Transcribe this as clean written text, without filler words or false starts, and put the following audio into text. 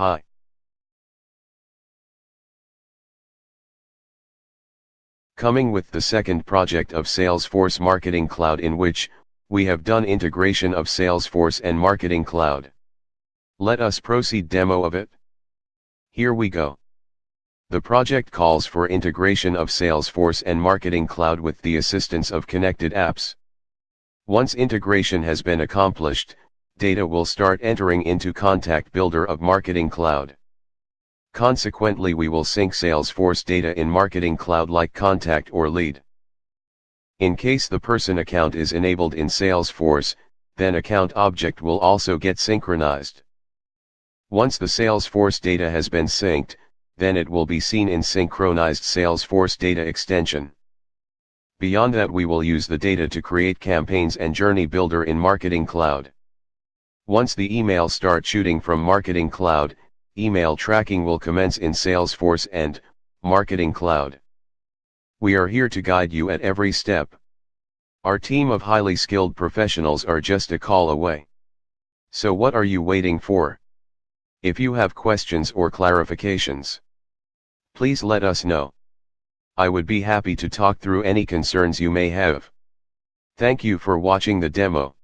Hi. Coming with the second project of Salesforce Marketing Cloud, in which we have done integration of Salesforce and Marketing Cloud. Let us proceed demo of it. Here we go. The project calls for integration of Salesforce and Marketing Cloud with the assistance of connected apps. Once integration has been accomplished, data will start entering into Contact Builder of Marketing Cloud. Consequently, we will sync Salesforce data in Marketing Cloud like contact or lead. In case the person account is enabled in Salesforce, then account object will also get synchronized. Once the Salesforce data has been synced, then it will be seen in synchronized Salesforce data extension. Beyond that, we will use the data to create campaigns and Journey Builder in Marketing Cloud. Once the emails start shooting from Marketing Cloud, email tracking will commence in Salesforce and Marketing Cloud. We are here to guide you at every step. Our team of highly skilled professionals are just a call away. So what are you waiting for? If you have questions or clarifications, please let us know. I would be happy to talk through any concerns you may have. Thank you for watching the demo.